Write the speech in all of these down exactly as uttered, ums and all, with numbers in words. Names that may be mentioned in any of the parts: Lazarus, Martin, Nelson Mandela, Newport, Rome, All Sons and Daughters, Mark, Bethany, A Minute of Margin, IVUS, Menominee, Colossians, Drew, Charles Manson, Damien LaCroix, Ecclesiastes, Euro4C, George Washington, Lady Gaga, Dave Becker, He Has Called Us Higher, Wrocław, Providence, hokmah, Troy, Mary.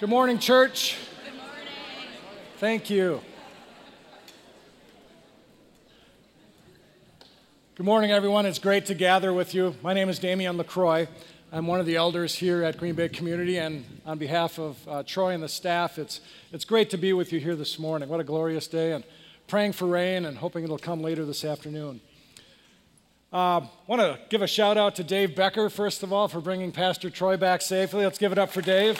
Good morning, church. Good morning. Thank you. Good morning, everyone. It's great to gather with you. My name is Damien LaCroix. I'm one of the elders here at Green Bay Community, and on behalf of uh, Troy and the staff, it's it's great to be with you here this morning. What a glorious day, and praying for rain and hoping it'll come later this afternoon. I uh, want to give a shout out to Dave Becker, first of all, for bringing Pastor Troy back safely. Let's give it up for Dave.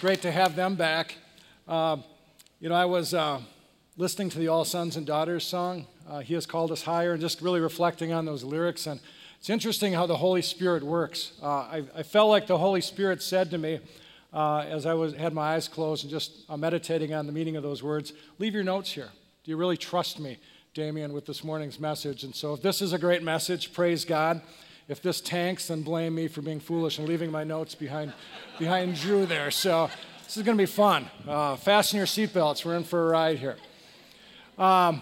Great to have them back. Uh, you know, I was uh, listening to the All Sons and Daughters song, uh, He Has Called Us Higher, and just really reflecting on those lyrics. And it's interesting how the Holy Spirit works. Uh, I, I felt like the Holy Spirit said to me uh, as I was had my eyes closed and just uh, meditating on the meaning of those words, leave your notes here. Do you really trust me, Damien, with this morning's message? And so if this is a great message, praise God. If this tanks, then blame me for being foolish and leaving my notes behind behind Drew there. So this is going to be fun. Uh, fasten your seatbelts. We're in for a ride here. Um,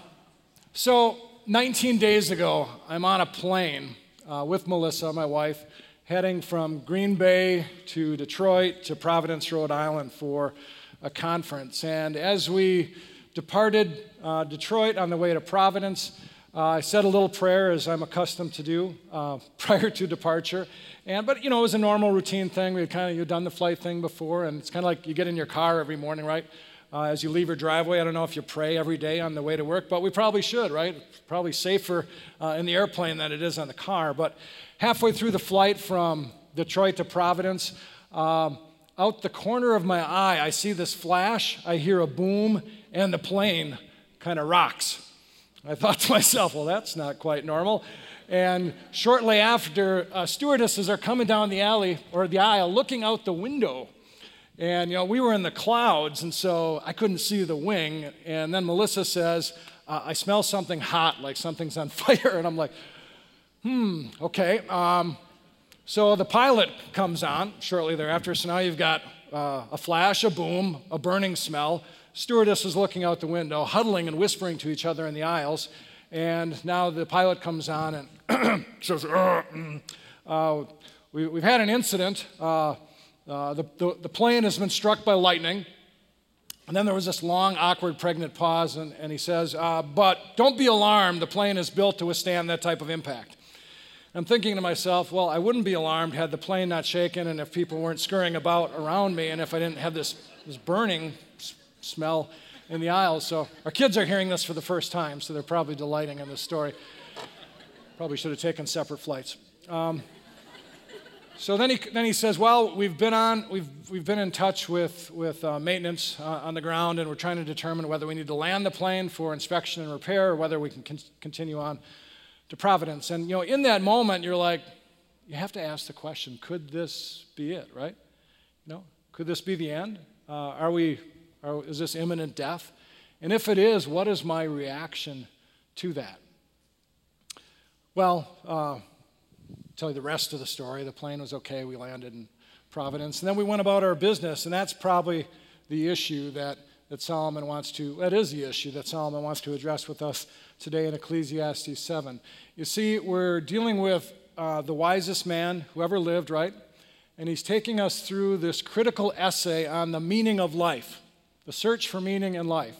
so nineteen days ago, I'm on a plane uh, with Melissa, my wife, heading from Green Bay to Detroit to Providence, Rhode Island for a conference. And as we departed uh, Detroit on the way to Providence, Uh, I said a little prayer, as I'm accustomed to do, uh, prior to departure. And But, you know, it was a normal routine thing. We had kind of, you'd done the flight thing before, and it's kind of like you get in your car every morning, right? Uh, as you leave your driveway, I don't know if you pray every day on the way to work, but we probably should, right? Probably safer uh, in the airplane than it is on the car. But halfway through the flight from Detroit to Providence, um, out the corner of my eye, I see this flash, I hear a boom, and the plane kind of rocks. I thought to myself, well, that's not quite normal. And shortly after, uh, stewardesses are coming down the alley or the aisle looking out the window. And, you know, we were in the clouds, and so I couldn't see the wing. And then Melissa says, uh, I smell something hot, like something's on fire. And I'm like, hmm, okay. Um, so the pilot comes on shortly thereafter. So now you've got uh, a flash, a boom, a burning smell. Stewardess is looking out the window, huddling and whispering to each other in the aisles, and now the pilot comes on and says, uh, we, we've had an incident. Uh, uh, the, the, the plane has been struck by lightning. And then there was this long, awkward, pregnant pause, and, and he says, uh, but don't be alarmed. The plane is built to withstand that type of impact. I'm thinking to myself, well, I wouldn't be alarmed had the plane not shaken and if people weren't scurrying about around me and if I didn't have this, this burning smell in the aisles. So our kids are hearing this for the first time, so they're probably delighting in this story. Probably should have taken separate flights. Um, so then he then he says, "Well, we've been on we've we've been in touch with with uh, maintenance uh, on the ground, and we're trying to determine whether we need to land the plane for inspection and repair, or whether we can con- continue on to Providence." And you know, in that moment, you're like, you have to ask the question: could this be it? Right? You know, could this be the end? Uh, are we Or is this imminent death? And if it is, what is my reaction to that? Well, uh, tell you the rest of the story. The plane was okay. We landed in Providence. And then we went about our business. And that's probably the issue that, that Solomon wants to, that is the issue that Solomon wants to address with us today in Ecclesiastes seven. You see, we're dealing with uh, the wisest man who ever lived, right? And he's taking us through this critical essay on the meaning of life. The search for meaning in life.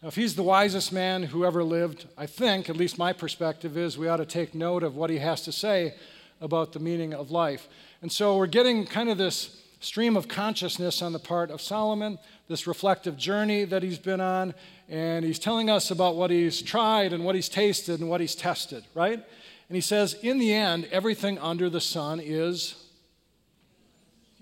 Now, if he's the wisest man who ever lived, I think, at least my perspective is, we ought to take note of what he has to say about the meaning of life. And so we're getting kind of this stream of consciousness on the part of Solomon, this reflective journey that he's been on, and he's telling us about what he's tried and what he's tasted and what he's tested, right? And he says, in the end, everything under the sun is...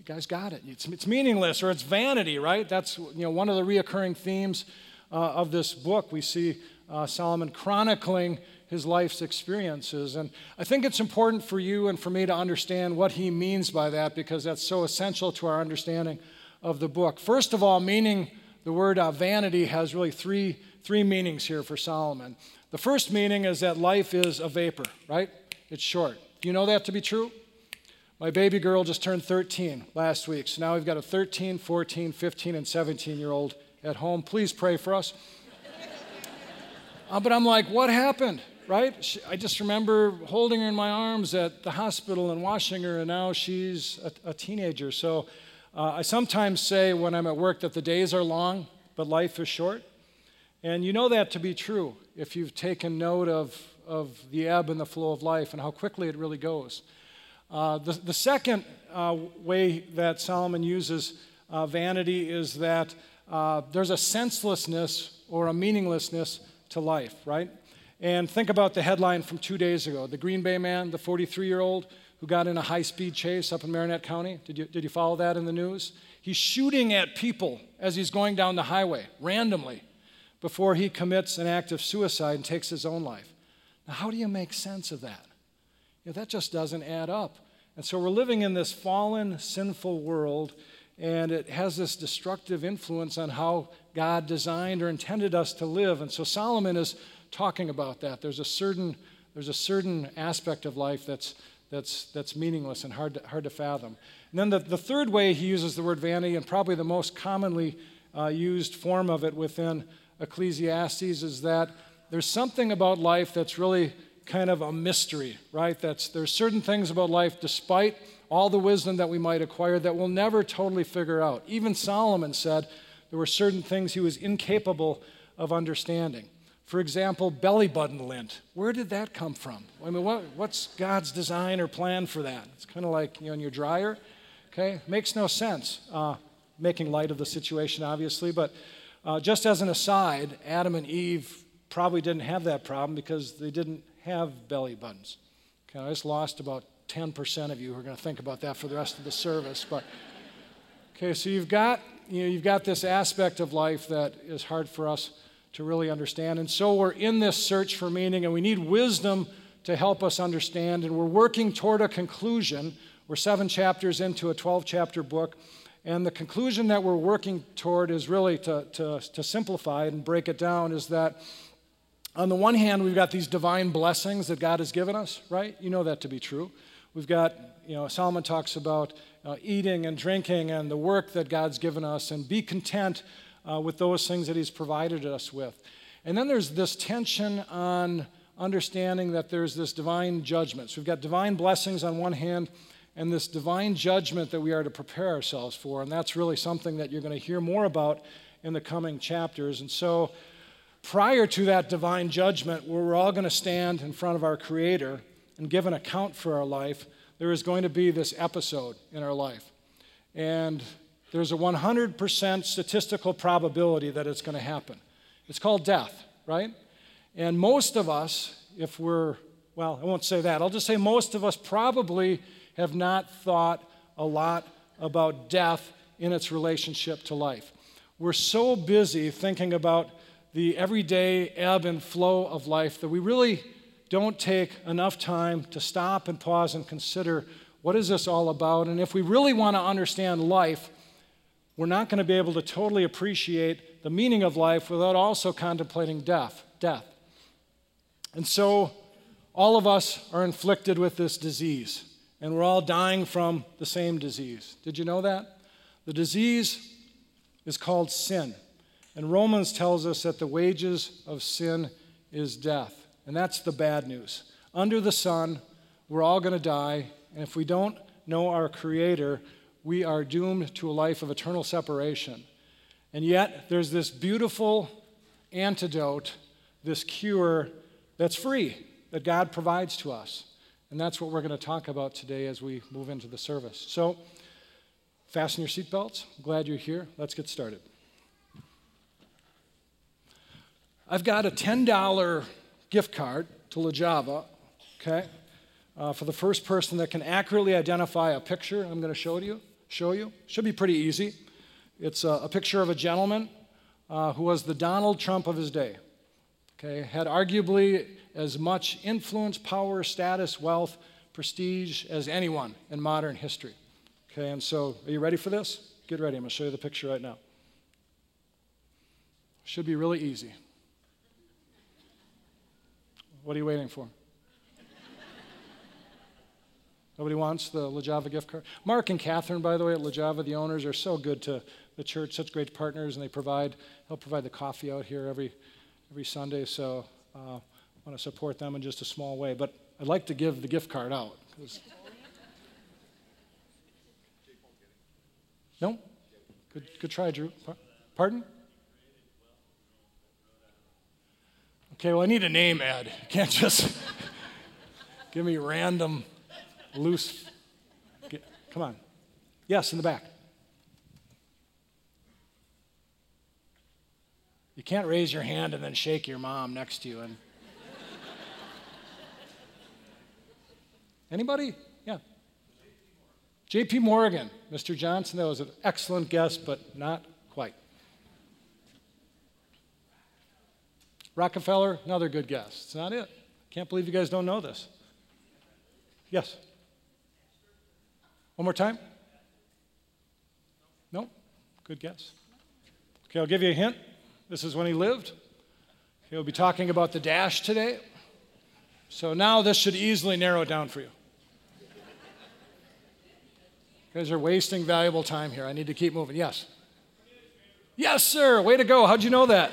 You guys got it. It's, it's meaningless or it's vanity, right? That's you know one of the reoccurring themes uh, of this book. We see uh, Solomon chronicling his life's experiences. And I think it's important for you and for me to understand what he means by that because that's so essential to our understanding of the book. First of all, meaning, the word uh, vanity has really three, three meanings here for Solomon. The first meaning is that life is a vapor, right? It's short. Do you know that to be true? My baby girl just turned thirteen last week, so now we've got a thirteen, fourteen, fifteen, and seventeen-year-old at home. Please pray for us. uh, but I'm like, what happened, right? She, I just remember holding her in my arms at the hospital and washing her, and now she's a, a teenager. So uh, I sometimes say when I'm at work that the days are long, but life is short. And you know that to be true if you've taken note of, of the ebb and the flow of life and how quickly it really goes. Uh, the, the second uh, way that Solomon uses uh, vanity is that uh, there's a senselessness or a meaninglessness to life, right? And think about the headline from two days ago, the Green Bay man, the forty-three-year-old who got in a high-speed chase up in Marinette County. Did you, did you follow that in the news? He's shooting at people as he's going down the highway randomly before he commits an act of suicide and takes his own life. Now, how do you make sense of that? You know, that just doesn't add up. And so we're living in this fallen, sinful world, and it has this destructive influence on how God designed or intended us to live. And so Solomon is talking about that. There's a certain, there's a certain aspect of life that's that's that's meaningless and hard to, hard to fathom. And then the, the third way he uses the word vanity, and probably the most commonly uh, used form of it within Ecclesiastes, is that there's something about life that's really kind of a mystery, right? That's, there's certain things about life, despite all the wisdom that we might acquire, that we'll never totally figure out. Even Solomon said there were certain things he was incapable of understanding. For example, belly button lint. Where did that come from? I mean, what, what's God's design or plan for that? It's kind of like, you know, in your dryer, okay? Makes no sense, uh, making light of the situation, obviously, but Uh, just as an aside, Adam and Eve probably didn't have that problem because they didn't have belly buttons. Okay, I just lost about ten percent of you who are going to think about that for the rest of the service. But okay, so you've got you know, you've got this aspect of life that is hard for us to really understand, and so we're in this search for meaning, and we need wisdom to help us understand, and we're working toward a conclusion. We're seven chapters into a twelve-chapter book. And the conclusion that we're working toward is really, to, to, to simplify it and break it down, is that on the one hand, we've got these divine blessings that God has given us, right? You know that to be true. We've got, you know, Solomon talks about uh, eating and drinking and the work that God's given us, and be content uh, with those things that he's provided us with. And then there's this tension on understanding that there's this divine judgment. So we've got divine blessings on one hand, and this divine judgment that we are to prepare ourselves for, and that's really something that you're going to hear more about in the coming chapters. And so prior to that divine judgment, where we're all going to stand in front of our Creator and give an account for our life, there is going to be this episode in our life. And there's a one hundred percent statistical probability that it's going to happen. It's called death, right? And most of us, if we're, well, I won't say that. I'll just say most of us probably have not thought a lot about death in its relationship to life. We're so busy thinking about the everyday ebb and flow of life that we really don't take enough time to stop and pause and consider, what is this all about? And if we really want to understand life, we're not going to be able to totally appreciate the meaning of life without also contemplating death. death. And so all of us are inflicted with this disease. And we're all dying from the same disease. Did you know that? The disease is called sin. And Romans tells us that the wages of sin is death. And that's the bad news. Under the sun, we're all going to die. And if we don't know our Creator, we are doomed to a life of eternal separation. And yet, there's this beautiful antidote, this cure that's free, that God provides to us. And that's what we're going to talk about today as we move into the service. So, fasten your seatbelts. Glad you're here. Let's get started. I've got a ten dollar gift card to La Java, okay, uh, for the first person that can accurately identify a picture I'm going to show to you. Show you. Should be pretty easy. It's a, a picture of a gentleman uh, who was the Donald Trump of his day. Okay, had arguably as much influence, power, status, wealth, prestige as anyone in modern history. Okay, and so are you ready for this? Get ready. I'm going to show you the picture right now. Should be really easy. What are you waiting for? Nobody wants the La Java gift card? Mark and Catherine, by the way, at La Java, the owners, are so good to the church, such great partners, and they provide, help provide the coffee out here every every Sunday. So uh, want to support them in just a small way. But I'd like to give the gift card out. No? Good, good try, Drew. Pardon? Okay, well, I need a name, Ed. You can't just give me random, loose. Get, come on. Yes, in the back. You can't raise your hand and then shake your mom next to you. And anybody? Yeah. J P. Morgan, Mister Johnson, that was an excellent guess, but not quite. Rockefeller, another good guess. It's not it. Can't believe you guys don't know this. Yes. One more time? No? Good guess. Okay, I'll give you a hint. This is when he lived. He'll be talking about the dash today. So now this should easily narrow it down for you. You guys are wasting valuable time here. I need to keep moving. Yes. Yes, sir. Way to go. How'd you know that?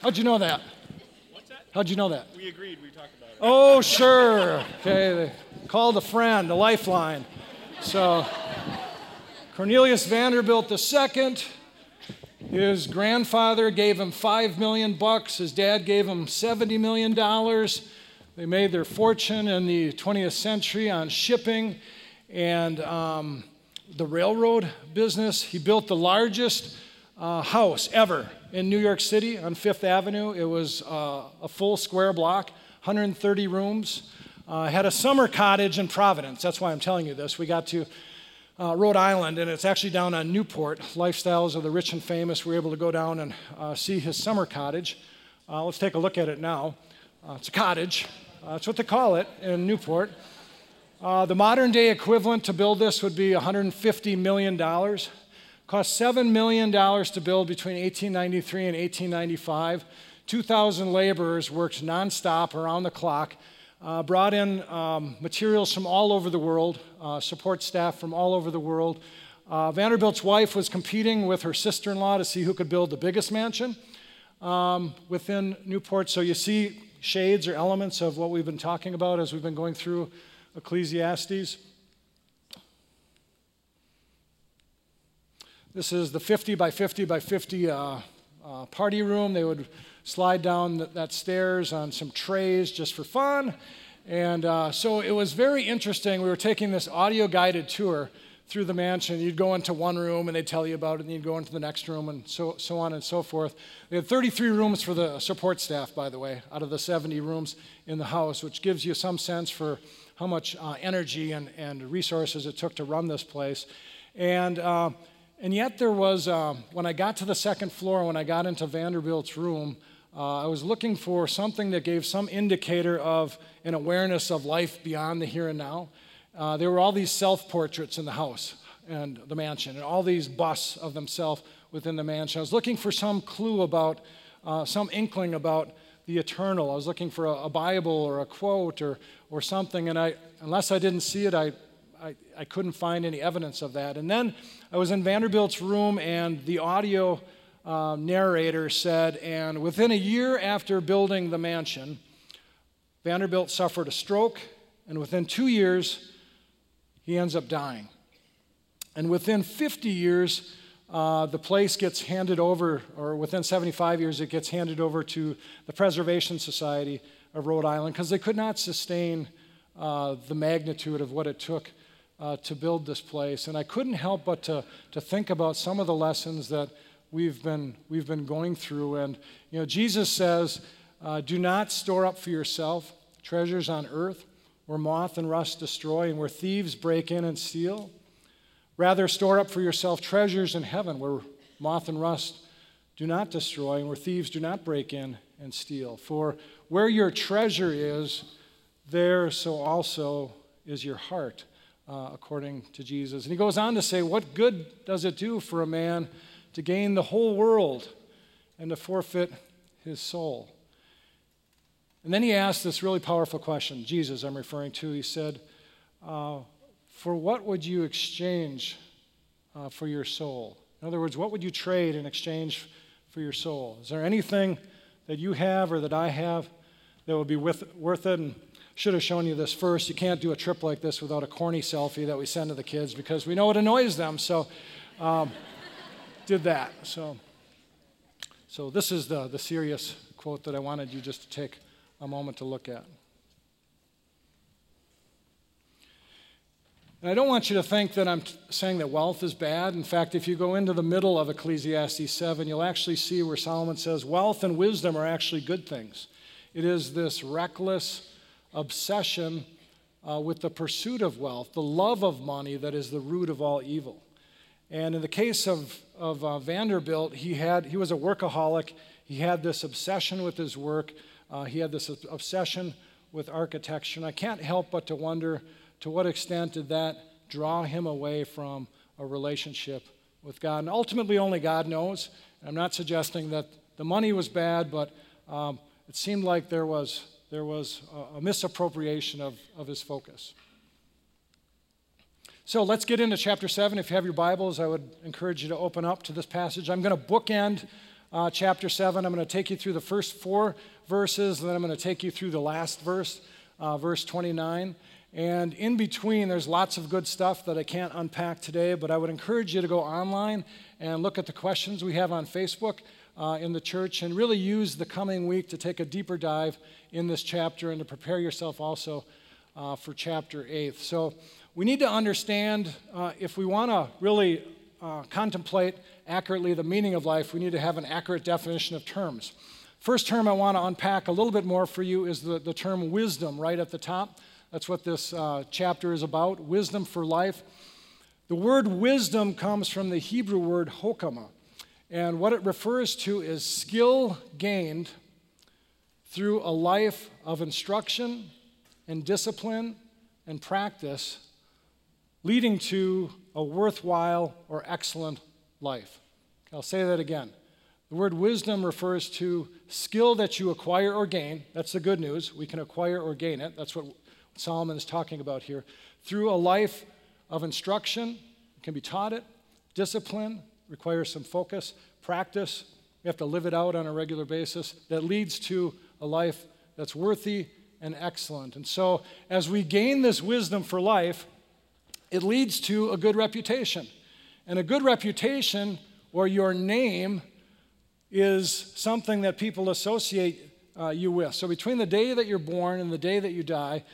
How'd you know that? What's that? How'd you know that? We agreed. We talked about it. Oh, sure. Okay. They called a friend, a lifeline. So Cornelius Vanderbilt the Second, his grandfather gave him five million bucks. His dad gave him seventy million dollars. They made their fortune in the twentieth century on shipping and um, the railroad business. He built the largest uh, house ever in New York City on Fifth Avenue. It was uh, a full square block, one hundred thirty rooms. Uh, had a summer cottage in Providence. That's why I'm telling you this. We got to uh, Rhode Island, and it's actually down on Newport. Lifestyles of the Rich and Famous. We were able to go down and uh, see his summer cottage. Uh, let's take a look at it now. Uh, it's a cottage. Uh, that's what they call it in Newport. Uh, the modern-day equivalent to build this would be one hundred fifty million dollars. It cost seven million dollars to build between eighteen ninety-three and eighteen ninety-five. two thousand laborers worked nonstop around the clock, uh, brought in um, materials from all over the world, uh, support staff from all over the world. Uh, Vanderbilt's wife was competing with her sister-in-law to see who could build the biggest mansion um, within Newport. So you see shades or elements of what we've been talking about as we've been going through Ecclesiastes. This is the fifty by fifty by fifty uh, uh, party room. They would slide down th- that stairs on some trays just for fun. And uh, so it was very interesting. We were taking this audio-guided tour through the mansion. You'd go into one room and they'd tell you about it, and you'd go into the next room, and so so on and so forth. They had thirty-three rooms for the support staff, by the way, out of the seventy rooms in the house, which gives you some sense for how much uh, energy and, and resources it took to run this place. And uh, and yet there was, uh, when I got to the second floor, when I got into Vanderbilt's room, uh, I was looking for something that gave some indicator of an awareness of life beyond the here and now. Uh, there were all these self-portraits in the house and the mansion, and all these busts of themselves within the mansion. I was looking for some clue about, uh, some inkling about the eternal. I was looking for a, a Bible or a quote or or something, and I unless I didn't see it, I, I, I couldn't find any evidence of that. And then I was in Vanderbilt's room, and the audio uh, narrator said, and within a year after building the mansion, Vanderbilt suffered a stroke, and within two years, he ends up dying. And within fifty years, uh, the place gets handed over, or within seventy-five years, it gets handed over to the Preservation Society of Rhode Island, because they could not sustain uh, the magnitude of what it took uh, to build this place. And I couldn't help but to, to think about some of the lessons that we've been, we've been going through. And, you know, Jesus says, uh, do not store up for yourself treasures on earth, where moth and rust destroy, and where thieves break in and steal. Rather, store up for yourself treasures in heaven, where moth and rust do not destroy, and where thieves do not break in and steal. For where your treasure is, there so also is your heart, uh, according to Jesus. And he goes on to say, what good does it do for a man to gain the whole world and to forfeit his soul? And then he asked this really powerful question, Jesus I'm referring to. He said, uh, for what would you exchange uh, for your soul? In other words, what would you trade in exchange for your soul? Is there anything that you have or that I have that would be with, worth it? And should have shown you this first. You can't do a trip like this without a corny selfie that we send to the kids because we know it annoys them. So um, did that. So, so this is the, the serious quote that I wanted you just to take a moment to look at. And I don't want you to think that I'm t- saying that wealth is bad. In fact, if you go into the middle of Ecclesiastes seven, you'll actually see where Solomon says wealth and wisdom are actually good things. It is this reckless obsession uh, with the pursuit of wealth, the love of money, that is the root of all evil. And in the case of, of uh, Vanderbilt, he had he was a workaholic. He had this obsession with his work. Uh, he had this obsession with architecture. And I can't help but to wonder, to what extent did that draw him away from a relationship with God? And ultimately, only God knows. And I'm not suggesting that the money was bad, but um, it seemed like there was there was a, a misappropriation of, of his focus. So let's get into chapter seven. If you have your Bibles, I would encourage you to open up to this passage. I'm going to bookend uh, chapter seven. I'm going to take you through the first four verses, and then I'm going to take you through the last verse, uh, verse twenty-nine. And in between, there's lots of good stuff that I can't unpack today, but I would encourage you to go online and look at the questions we have on Facebook uh, in the church, and really use the coming week to take a deeper dive in this chapter and to prepare yourself also uh, for chapter eight. So we need to understand, uh, if we want to really uh, contemplate accurately the meaning of life, we need to have an accurate definition of terms. First term I want to unpack a little bit more for you is the, the term wisdom right at the top. That's what this uh, chapter is about, wisdom for life. The word wisdom comes from the Hebrew word hokmah, and what it refers to is skill gained through a life of instruction and discipline and practice, leading to a worthwhile or excellent life. I'll say that again. The word wisdom refers to skill that you acquire or gain. That's the good news. We can acquire or gain it. That's what Solomon is talking about here, through a life of instruction. It can be taught it, discipline, requires some focus, practice, you have to live it out on a regular basis, that leads to a life that's worthy and excellent. And so as we gain this wisdom for life, it leads to a good reputation. And a good reputation, or your name, is something that people associate uh, you with. So between the day that you're born and the day that you die,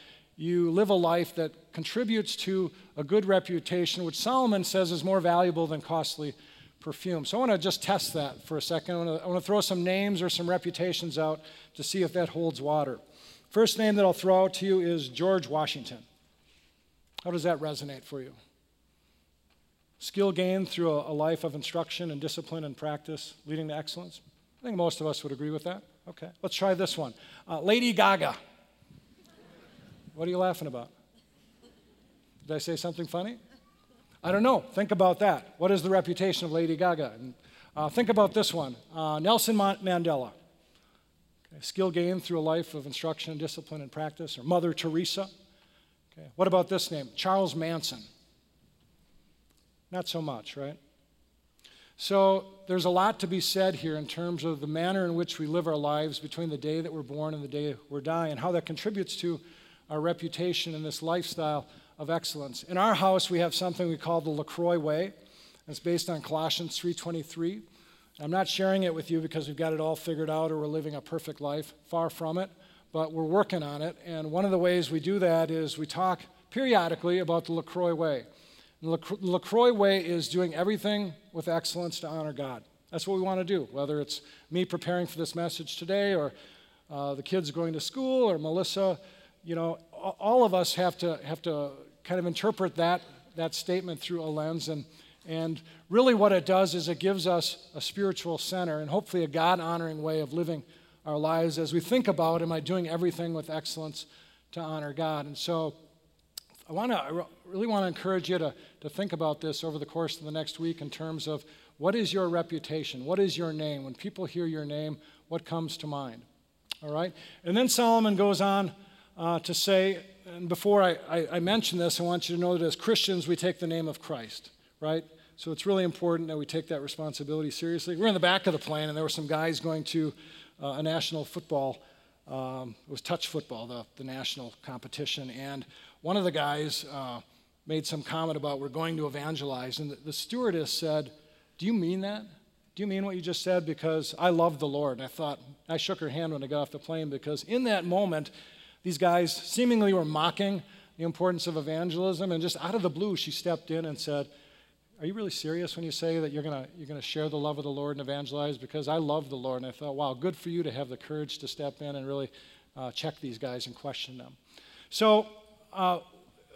you live a life that contributes to a good reputation, which Solomon says is more valuable than costly perfume. So I want to just test that for a second. I want, to, I want to throw some names or some reputations out to see if that holds water. First name that I'll throw out to you is George Washington. How does that resonate for you? Skill gained through a, a life of instruction and discipline and practice, leading to excellence. I think most of us would agree with that. Okay, let's try this one. Uh, Lady Gaga. What are you laughing about? Did I say something funny? I don't know. Think about that. What is the reputation of Lady Gaga? And, uh, think about this one. Uh, Nelson Mandela. Okay. Skill gained through a life of instruction, discipline, and practice. Or Mother Teresa. Okay. What about this name? Charles Manson. Not so much, right? So there's a lot to be said here in terms of the manner in which we live our lives between the day that we're born and the day we're dying, and how that contributes to our reputation in this lifestyle of excellence. In our house, we have something we call the LaCroix way. It's based on Colossians three twenty-three. I'm not sharing it with you because we've got it all figured out or we're living a perfect life. Far from it, but we're working on it. And one of the ways we do that is we talk periodically about the LaCroix way. And the LaCroix way is doing everything with excellence to honor God. That's what we want to do, whether it's me preparing for this message today, or uh, the kids going to school, or Melissa. You know, all of us have to have to kind of interpret that that statement through a lens, and and really what it does is it gives us a spiritual center and hopefully a God-honoring way of living our lives as we think about, am I doing everything with excellence to honor God? And so I want to I really want to encourage you to to think about this over the course of the next week in terms of what is your reputation, what is your name? When people hear your name, what comes to mind? All right, and then Solomon goes on Uh, to say, and before I, I, I mention this, I want you to know that as Christians, we take the name of Christ, right? So it's really important that we take that responsibility seriously. We're in the back of the plane, and there were some guys going to uh, a national football, um, it was touch football, the, the national competition, and one of the guys uh, made some comment about we're going to evangelize, and the, the stewardess said, "Do you mean that? Do you mean what you just said? Because I love the Lord." And I thought, I shook her hand when I got off the plane, because in that moment, these guys seemingly were mocking the importance of evangelism, and just out of the blue, she stepped in and said, "Are you really serious when you say that you're gonna you're gonna share the love of the Lord and evangelize? Because I love the Lord." And I thought, wow, good for you to have the courage to step in and really uh, check these guys and question them. So uh,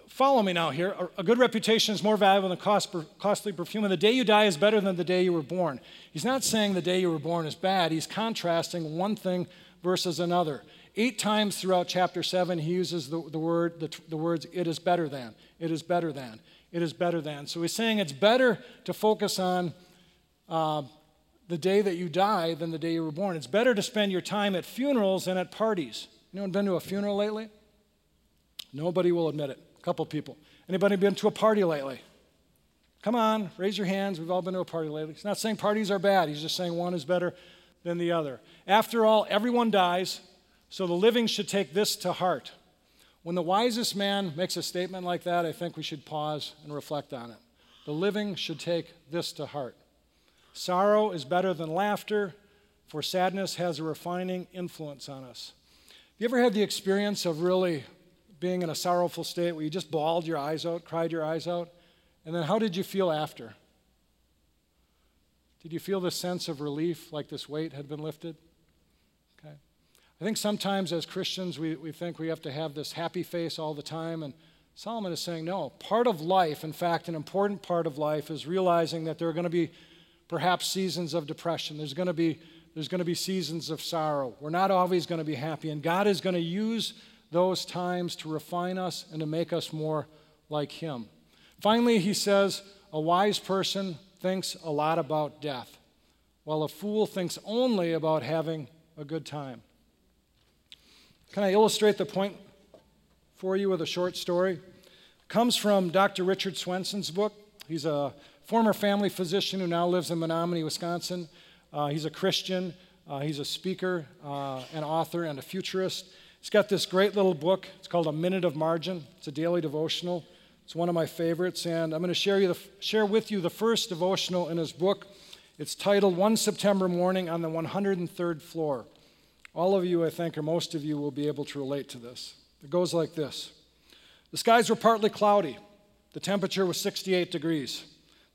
follow me now here. A, a good reputation is more valuable than cost per, costly perfume, and the day you die is better than the day you were born. He's not saying the day you were born is bad. He's contrasting one thing versus another. Eight times throughout chapter seven, he uses the, the word, the, the words, "it is better than," "it is better than," "it is better than." So he's saying it's better to focus on uh, the day that you die than the day you were born. It's better to spend your time at funerals than at parties. Anyone been to a funeral lately? Nobody will admit it. A couple people. Anybody been to a party lately? Come on, raise your hands. We've all been to a party lately. He's not saying parties are bad. He's just saying one is better than the other. After all, everyone dies. So the living should take this to heart. When the wisest man makes a statement like that, I think we should pause and reflect on it. The living should take this to heart. Sorrow is better than laughter, for sadness has a refining influence on us. Have you ever had the experience of really being in a sorrowful state where you just bawled your eyes out, cried your eyes out, and then how did you feel after? Did you feel this sense of relief, like this weight had been lifted? I think sometimes as Christians, we, we think we have to have this happy face all the time, and Solomon is saying, no, part of life, in fact, an important part of life is realizing that there are going to be perhaps seasons of depression. There's going to be, there's going to be seasons of sorrow. We're not always going to be happy, and God is going to use those times to refine us and to make us more like Him. Finally, he says, a wise person thinks a lot about death, while a fool thinks only about having a good time. Can I illustrate the point for you with a short story? It comes from Doctor Richard Swenson's book. He's a former family physician who now lives in Menominee, Wisconsin. Uh, he's a Christian. Uh, he's a speaker, uh, an author, and a futurist. He's got this great little book. It's called A Minute of Margin. It's a daily devotional. It's one of my favorites, and I'm going to share you the, share with you the first devotional in his book. It's titled One September Morning on the one hundred third Floor. All of you, I think, or most of you, will be able to relate to this. It goes like this. The skies were partly cloudy. The temperature was sixty-eight degrees.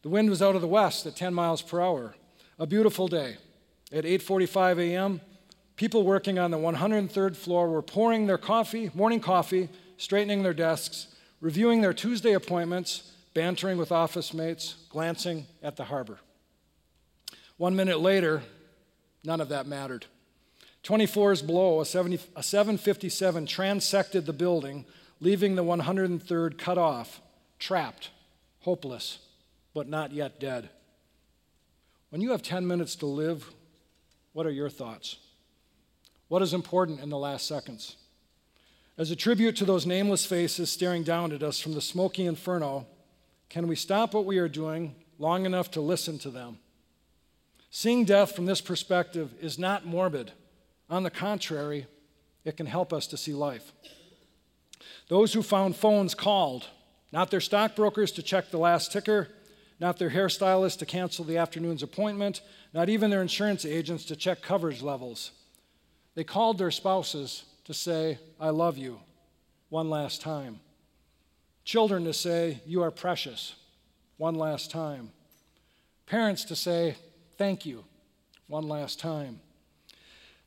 The wind was out of the west at ten miles per hour. A beautiful day. At eight forty-five a.m., people working on the one hundred third floor were pouring their coffee, morning coffee, straightening their desks, reviewing their Tuesday appointments, bantering with office mates, glancing at the harbor. One minute later, none of that mattered. Twenty floors below, a, seventy, a seven fifty-seven transected the building, leaving the one hundred third cut off, trapped, hopeless, but not yet dead. When you have ten minutes to live, what are your thoughts? What is important in the last seconds? As a tribute to those nameless faces staring down at us from the smoky inferno, can we stop what we are doing long enough to listen to them? Seeing death from this perspective is not morbid. On the contrary, it can help us to see life. Those who found phones called, not their stockbrokers to check the last ticker, not their hairstylist to cancel the afternoon's appointment, not even their insurance agents to check coverage levels. They called their spouses to say, "I love you," one last time. Children to say, "You are precious," one last time. Parents to say, "Thank you," one last time.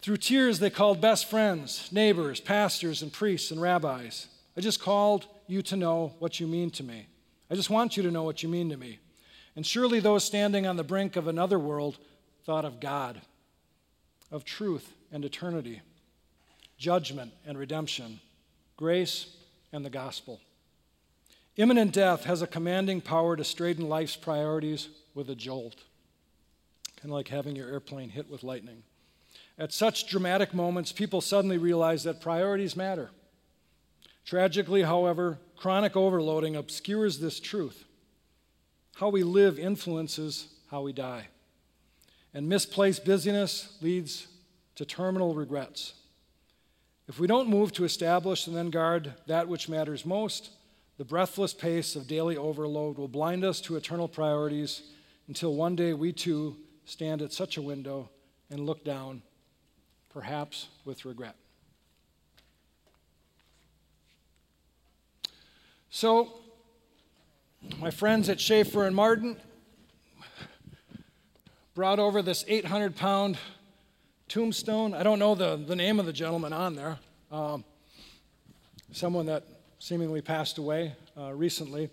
Through tears, they called best friends, neighbors, pastors, and priests, and rabbis. "I just called you to know what you mean to me. I just want you to know what you mean to me." And surely those standing on the brink of another world thought of God, of truth and eternity, judgment and redemption, grace and the gospel. Imminent death has a commanding power to straighten life's priorities with a jolt, kind of like having your airplane hit with lightning. At such dramatic moments, people suddenly realize that priorities matter. Tragically, however, chronic overloading obscures this truth. How we live influences how we die. And misplaced busyness leads to terminal regrets. If we don't move to establish and then guard that which matters most, the breathless pace of daily overload will blind us to eternal priorities until one day we too stand at such a window and look down, perhaps with regret. So, my friends at Schaefer and Martin brought over this eight hundred pound tombstone. I don't know the, the name of the gentleman on there. Um, someone that seemingly passed away uh, recently.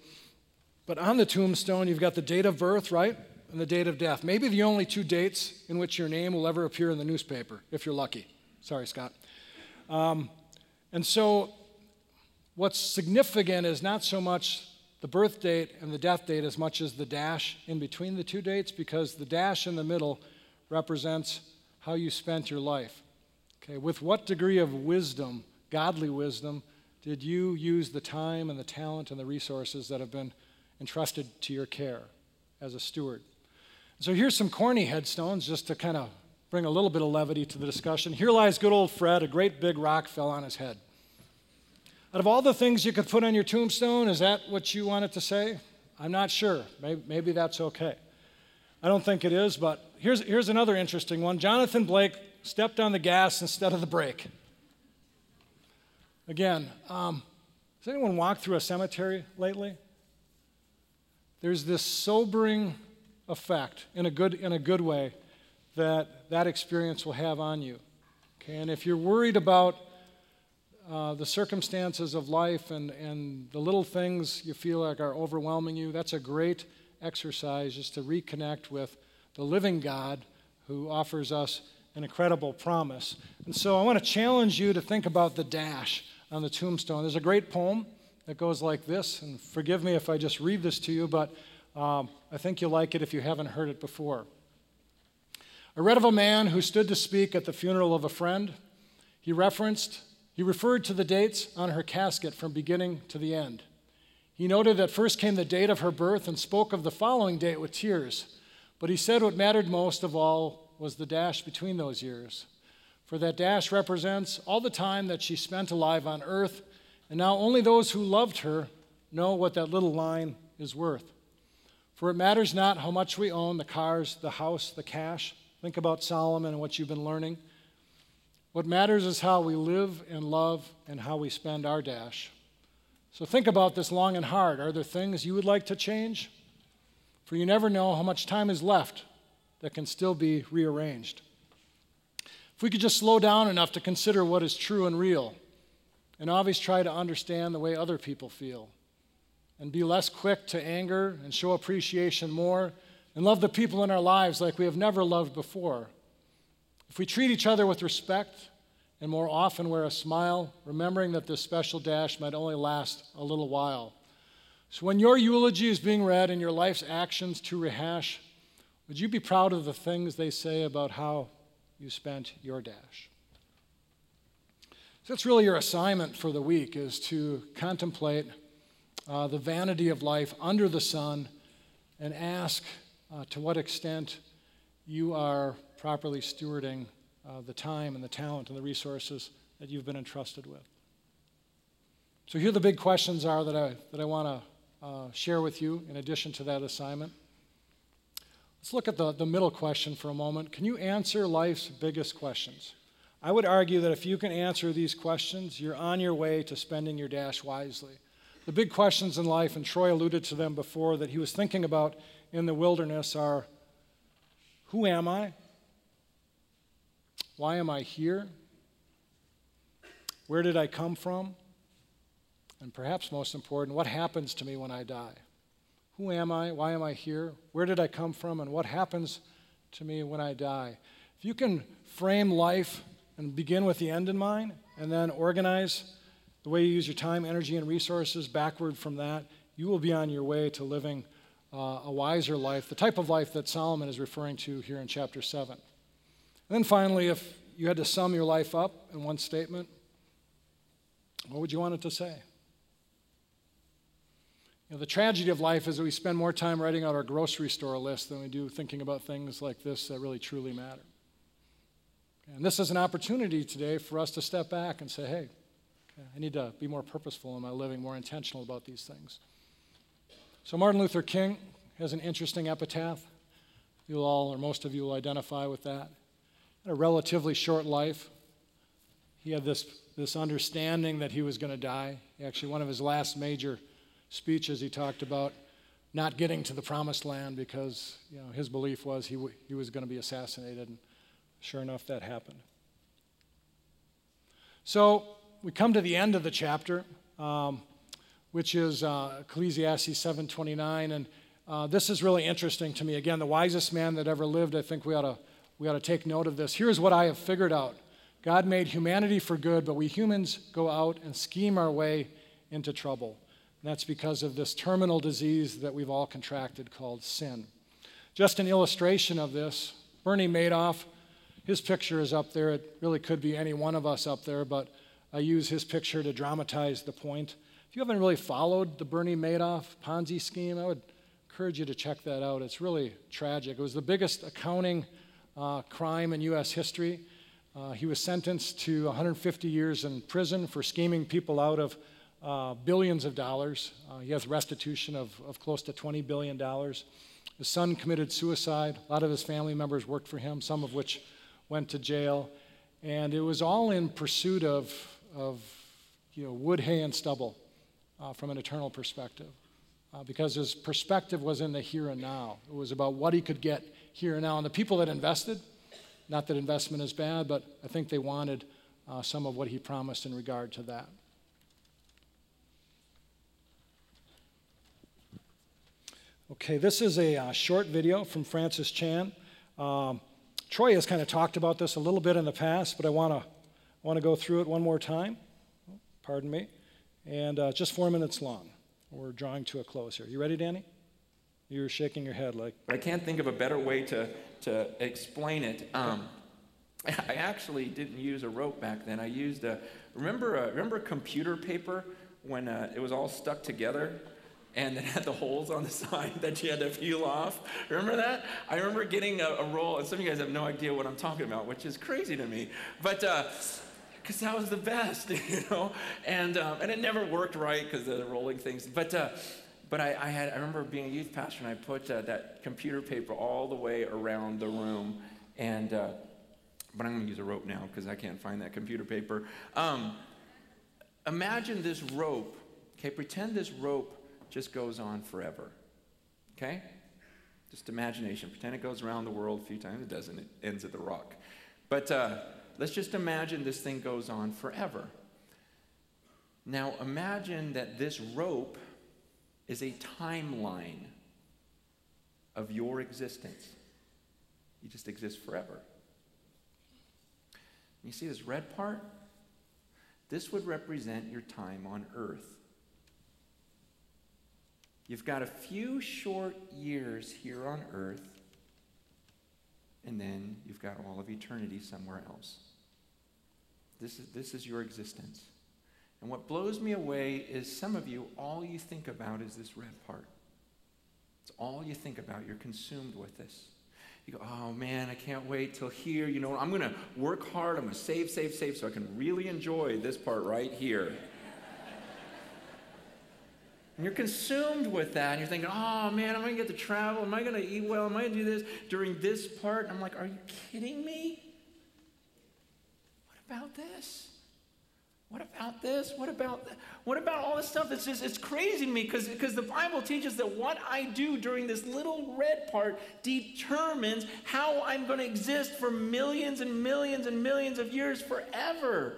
But on the tombstone, you've got the date of birth, right, and the date of death. Maybe the only two dates in which your name will ever appear in the newspaper, if you're lucky. Sorry, Scott. Um, and so what's significant is not so much the birth date and the death date as much as the dash in between the two dates, because the dash in the middle represents how you spent your life. Okay, with what degree of wisdom, godly wisdom, did you use the time and the talent and the resources that have been entrusted to your care as a steward? So here's some corny headstones just to kind of bring a little bit of levity to the discussion. Here lies good old Fred, a great big rock fell on his head. Out of all the things you could put on your tombstone, is that what you wanted to say? I'm not sure. Maybe, maybe that's okay. I don't think it is, but here's, here's another interesting one. Jonathan Blake stepped on the gas instead of the brake. Again, um, has anyone walked through a cemetery lately? There's this sobering effect, in a good, in a good way, that that experience will have on you. Okay? And if you're worried about Uh, the circumstances of life and, and the little things you feel like are overwhelming you, that's a great exercise just to reconnect with the living God who offers us an incredible promise. And so I want to challenge you to think about the dash on the tombstone. There's a great poem that goes like this, and forgive me if I just read this to you, but um, I think you'll like it if you haven't heard it before. I read of a man who stood to speak at the funeral of a friend. He referenced He referred to the dates on her casket from beginning to the end. He noted that first came the date of her birth and spoke of the following date with tears. But he said what mattered most of all was the dash between those years. For that dash represents all the time that she spent alive on earth, and now only those who loved her know what that little line is worth. For it matters not how much we own, the cars, the house, the cash. Think about Solomon and what you've been learning. What matters is how we live and love and how we spend our dash. So think about this long and hard. Are there things you would like to change? For you never know how much time is left that can still be rearranged. If we could just slow down enough to consider what is true and real, and always try to understand the way other people feel, and be less quick to anger and show appreciation more, and love the people in our lives like we have never loved before. If we treat each other with respect and more often wear a smile, remembering that this special dash might only last a little while. So when your eulogy is being read and your life's actions to rehash, would you be proud of the things they say about how you spent your dash? So that's really your assignment for the week, is to contemplate uh, the vanity of life under the sun and ask uh, to what extent you are properly stewarding uh, the time and the talent and the resources that you've been entrusted with. So here the big questions are that I, that I want to uh, share with you in addition to that assignment. Let's look at the, the middle question for a moment. Can you answer life's biggest questions? I would argue that if you can answer these questions, you're on your way to spending your dash wisely. The big questions in life, and Troy alluded to them before, that he was thinking about in the wilderness are, who am I? Why am I here? Where did I come from? And perhaps most important, what happens to me when I die? Who am I? Why am I here? Where did I come from? And what happens to me when I die? If you can frame life and begin with the end in mind, and then organize the way you use your time, energy, and resources backward from that, you will be on your way to living uh, a wiser life, the type of life that Solomon is referring to here in chapter seven. And then finally, if you had to sum your life up in one statement, what would you want it to say? You know, the tragedy of life is that we spend more time writing out our grocery store list than we do thinking about things like this that really truly matter. And this is an opportunity today for us to step back and say, hey, I need to be more purposeful in my living, more intentional about these things. So Martin Luther King has an interesting epitaph. You'll all, or most of you, will identify with that. Had a relatively short life. He had this, this understanding that he was going to die. Actually, one of his last major speeches, he talked about not getting to the promised land because, you know, his belief was he w- he was going to be assassinated, and sure enough, that happened. So we come to the end of the chapter, um, which is uh, Ecclesiastes seven twenty-nine, and uh, this is really interesting to me. Again, the wisest man that ever lived. I think we ought to we ought to take note of this. Here's what I have figured out: God made humanity for good, but we humans go out and scheme our way into trouble. And that's because of this terminal disease that we've all contracted called sin. Just an illustration of this, Bernie Madoff, his picture is up there. It really could be any one of us up there, but I use his picture to dramatize the point. If you haven't really followed the Bernie Madoff Ponzi scheme, I would encourage you to check that out. It's really tragic. It was the biggest accounting uh, crime in U S history. Uh, he was sentenced to one hundred fifty years in prison for scheming people out of Uh, billions of dollars. Uh, he has restitution of, of close to twenty billion dollars. His son committed suicide. A lot of his family members worked for him, some of which went to jail. And it was all in pursuit of, of you know, wood, hay, and stubble uh, from an eternal perspective, uh, because his perspective was in the here and now. It was about what he could get here and now. And the people that invested, not that investment is bad, but I think they wanted uh, some of what he promised in regard to that. Okay, this is a uh, short video from Francis Chan. Um, Troy has kind of talked about this a little bit in the past, but I want to want to go through it one more time. Pardon me. And uh, just four minutes long. We're drawing to a close here. You ready, Danny? You're shaking your head like... I can't think of a better way to, to explain it. Um, I actually didn't use a rope back then. I used a... Remember, a, remember computer paper when uh, it was all stuck together? And it had the holes on the side that you had to peel off. Remember that? I remember getting a, a roll, and some of you guys have no idea what I'm talking about, which is crazy to me. But, uh, because that was the best, you know? And um, and it never worked right because of the rolling things. But uh, but I, I had I remember being a youth pastor, and I put uh, that computer paper all the way around the room. And, uh, but I'm going to use a rope now because I can't find that computer paper. Um, imagine this rope. Okay, pretend this rope just goes on forever, okay? Just imagination. Pretend it goes around the world a few times. It doesn't. It ends at the rock. But uh, let's just imagine this thing goes on forever. Now imagine that this rope is a timeline of your existence. You just exist forever. You see this red part? This would represent your time on earth. You've got a few short years here on earth, and then you've got all of eternity somewhere else. This is, this is your existence. And what blows me away is some of you, all you think about is this red part. It's all you think about. You're consumed with this. You go, oh man, I can't wait till here. You know, I'm gonna work hard, I'm gonna save, save, save, so I can really enjoy this part right here. And you're consumed with that, and you're thinking, oh man, am I gonna get to travel? Am I gonna eat well? Am I gonna do this during this part? And I'm like, are you kidding me? What about this? What about this? What about that? What about all this stuff? It's just, it's crazy to me, because because the Bible teaches that what I do during this little red part determines how I'm gonna exist for millions and millions and millions of years forever.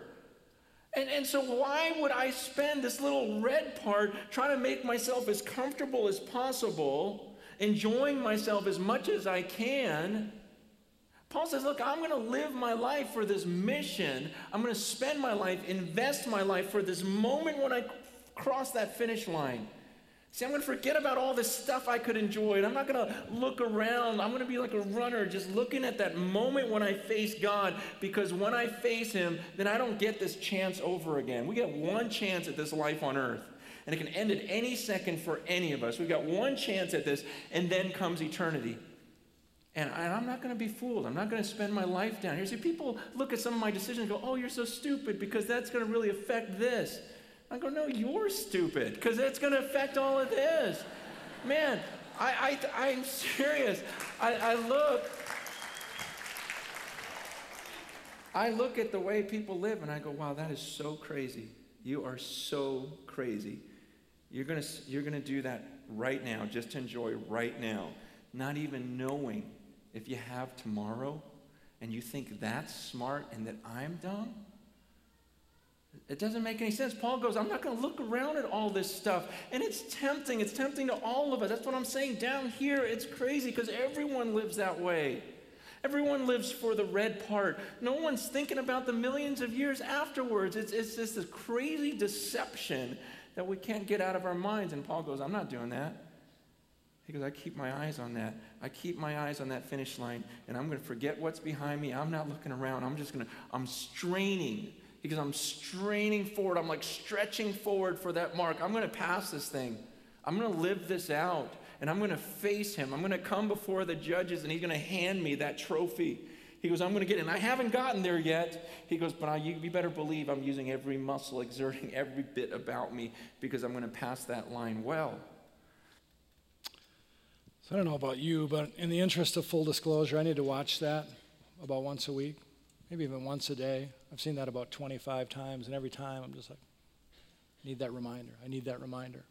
And, and so why would I spend this little red part trying to make myself as comfortable as possible, enjoying myself as much as I can? Paul says, look, I'm going to live my life for this mission. I'm going to spend my life, invest my life for this moment when I cross that finish line. See, I'm going to forget about all this stuff I could enjoy, and I'm not going to look around. I'm going to be like a runner just looking at that moment when I face God, because when I face him, then I don't get this chance over again. We get one chance at this life on earth. and it can end at any second for any of us. We've got one chance at this, and then comes eternity. And, I, and I'm not going to be fooled. I'm not going to spend my life down here. See, people look at some of my decisions and go, oh, you're so stupid because that's going to really affect this. I go, no, you're stupid because that's going to affect all of this. Man, I, I, I'm serious. I, I look. I look at the way people live and I go, wow, that is so crazy. You are so crazy. You're going to, you're going to do that right now, just to enjoy right now, not even knowing if you have tomorrow, and you think that's smart and that I'm dumb? It doesn't make any sense. Paul goes, I'm not going to look around at all this stuff. And it's tempting. It's tempting to all of us. That's what I'm saying. Down here, it's crazy because everyone lives that way. Everyone lives for the red part. No one's thinking about the millions of years afterwards. It's, it's just this crazy deception that we can't get out of our minds. And Paul goes, I'm not doing that. He goes, I keep my eyes on that. I keep my eyes on that finish line, and I'm going to forget what's behind me. I'm not looking around. I'm just going to, I'm straining. Because I'm straining forward. I'm like stretching forward for that mark. I'm going to pass this thing. I'm going to live this out. And I'm going to face him. I'm going to come before the judges, and he's going to hand me that trophy. He goes, I'm going to get it. And I haven't gotten there yet. He goes, but I, you, you better believe I'm using every muscle, exerting every bit about me, because I'm going to pass that line well. So I don't know about you, but in the interest of full disclosure, I need to watch that about once a week, maybe even once a day. I've seen that about twenty-five times, and every time I'm just like, I need that reminder. I need that reminder.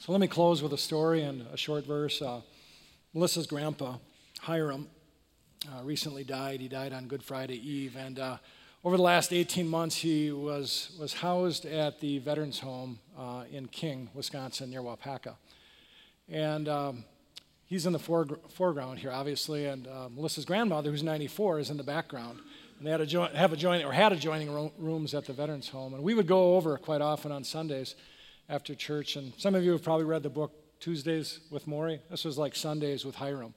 So let me close with a story and a short verse. Uh, Melissa's grandpa, Hiram, uh, recently died. He died on Good Friday Eve, and uh, over the last eighteen months, he was, was housed at the Veterans Home uh, in King, Wisconsin, near Waupaca. And um, he's in the foregr- foreground here, obviously, and uh, Melissa's grandmother, who's ninety-four, is in the background. And they had a join, have a join, or had adjoining ro- rooms at the Veterans Home, and we would go over quite often on Sundays after church. And some of you have probably read the book Tuesdays with Maury. This was like Sundays with Hiram.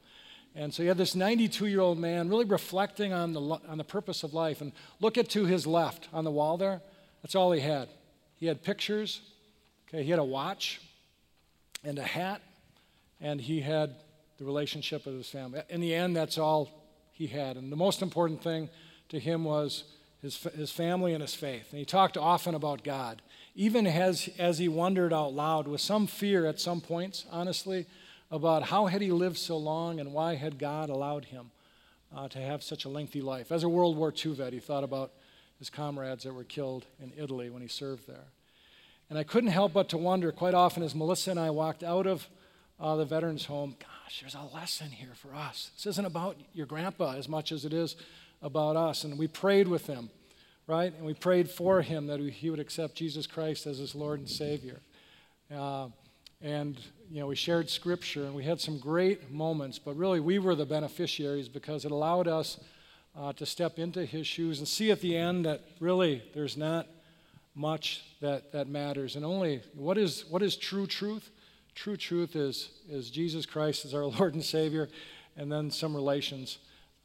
And so you had this ninety-two-year-old man really reflecting on the lo- on the purpose of life. And look at to his left on the wall there. That's all he had. He had pictures. Okay, he had a watch and a hat. And he had the relationship with his family. In the end, that's all he had. And the most important thing to him was his his family and his faith. And he talked often about God, even as, as he wondered out loud with some fear at some points, honestly, about how had he lived so long and why had God allowed him uh, to have such a lengthy life. As a World War Two vet, he thought about his comrades that were killed in Italy when he served there. And I couldn't help but to wonder quite often as Melissa and I walked out of Uh, the Veterans Home, gosh, there's a lesson here for us. This isn't about your grandpa as much as it is about us. And we prayed with him, right? And we prayed for him that he would accept Jesus Christ as his Lord and Savior. Uh, and, you know, we shared Scripture, and we had some great moments. But really, we were the beneficiaries because it allowed us uh, to step into his shoes and see at the end that really there's not much that, that matters. And only what is what is true truth? True truth is is Jesus Christ as our Lord and Savior, and then some relations,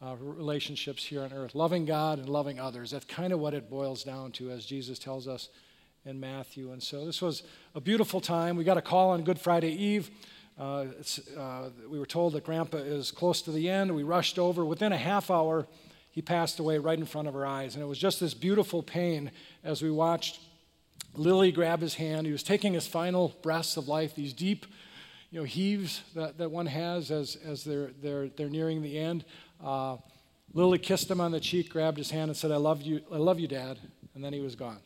uh, relationships here on earth. Loving God and loving others. That's kind of what it boils down to, as Jesus tells us in Matthew. And so this was a beautiful time. We got a call on Good Friday Eve. Uh, it's, uh, we were told that Grandpa is close to the end. We rushed over. Within a half hour, he passed away right in front of our eyes. And it was just this beautiful pain as we watched Lily grabbed his hand. He was taking his final breaths of life, these deep, you know, heaves that, that one has as, as they're, they're, they're nearing the end. Uh, Lily kissed him on the cheek, grabbed his hand, and said, I love you, I love you, Dad. And then he was gone.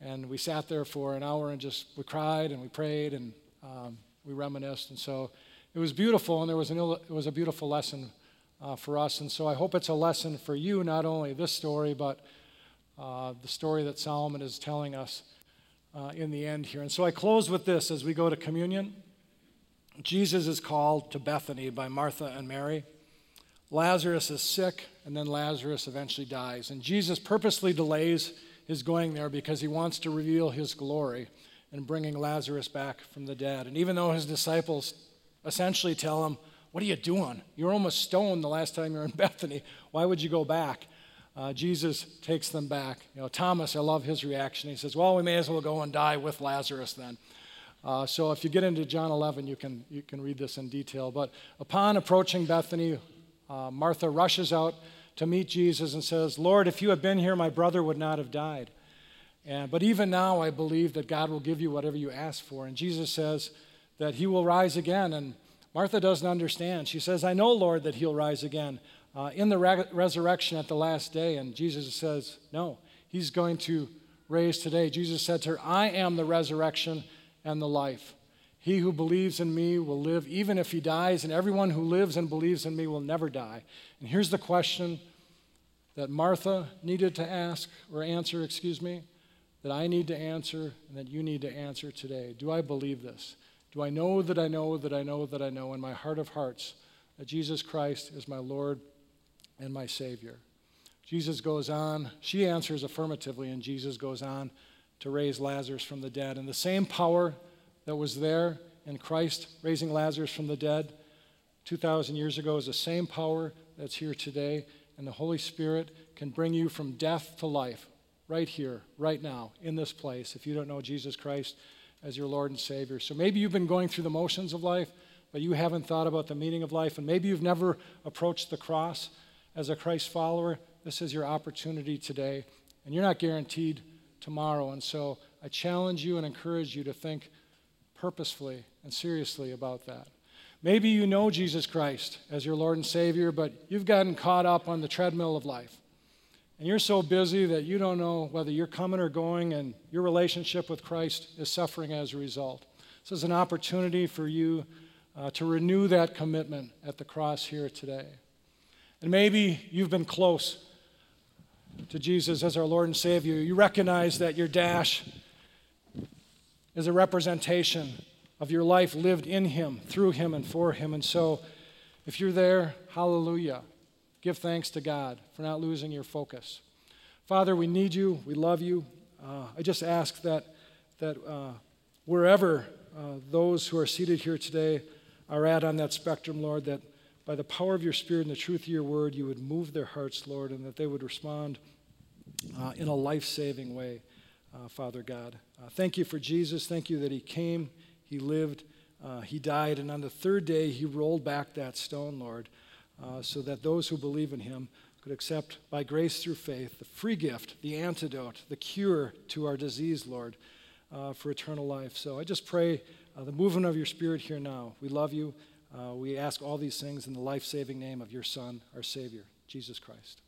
And we sat there for an hour and just, we cried and we prayed and um, we reminisced. And so it was beautiful, and there was an Ill, it was a beautiful lesson uh, for us. And so I hope it's a lesson for you, not only this story, but uh, the story that Solomon is telling us Uh, in the end here. And so I close with this as we go to communion. Jesus is called to Bethany by Martha and Mary. Lazarus is sick, and then Lazarus eventually dies. And Jesus purposely delays his going there because he wants to reveal his glory in bringing Lazarus back from the dead. And even though his disciples essentially tell him, what are you doing? You're almost stoned the last time you were in Bethany. Why would you go back? Uh, Jesus takes them back. You know, Thomas, I love his reaction. He says, well, we may as well go and die with Lazarus then. Uh, so if you get into John eleven, you can you can read this in detail. But upon approaching Bethany, uh, Martha rushes out to meet Jesus and says, Lord, if you had been here, my brother would not have died. And, but even now I believe that God will give you whatever you ask for. And Jesus says that he will rise again. And Martha doesn't understand. She says, I know, Lord, that he'll rise again uh, in the re- resurrection at the last day. And Jesus says, no, he's going to raise today. Jesus said to her, I am the resurrection and the life. He who believes in me will live even if he dies, and everyone who lives and believes in me will never die. And here's the question that Martha needed to ask or answer, excuse me, that I need to answer and that you need to answer today. Do I believe this? Do I know that I know that I know that I know in my heart of hearts that Jesus Christ is my Lord and my Savior? Jesus goes on, she answers affirmatively, and Jesus goes on to raise Lazarus from the dead. And the same power that was there in Christ raising Lazarus from the dead two thousand years ago is the same power that's here today. And the Holy Spirit can bring you from death to life right here, right now, in this place, if you don't know Jesus Christ as your Lord and Savior. So maybe you've been going through the motions of life, but you haven't thought about the meaning of life, and maybe you've never approached the cross as a Christ follower. This is your opportunity today, and you're not guaranteed tomorrow. And so I challenge you and encourage you to think purposefully and seriously about that. Maybe you know Jesus Christ as your Lord and Savior, but you've gotten caught up on the treadmill of life. And you're so busy that you don't know whether you're coming or going, and your relationship with Christ is suffering as a result. This is an opportunity for you uh, to renew that commitment at the cross here today. And maybe you've been close to Jesus as our Lord and Savior. You recognize that your dash is a representation of your life lived in him, through him, and for him. And so if you're there, hallelujah. Give thanks to God for not losing your focus. Father, we need you. We love you. Uh, I just ask that, that uh, wherever uh, those who are seated here today are at on that spectrum, Lord, that by the power of your Spirit and the truth of your word, you would move their hearts, Lord, and that they would respond uh, in a life-saving way, uh, Father God. Uh, thank you for Jesus. Thank you that he came, he lived, uh, he died, and on the third day he rolled back that stone, Lord, uh, so that those who believe in him could accept by grace through faith the free gift, the antidote, the cure to our disease, Lord, uh, for eternal life. So I just pray uh, the movement of your Spirit here now. We love you. Uh, we ask all these things in the life-saving name of your Son, our Savior, Jesus Christ.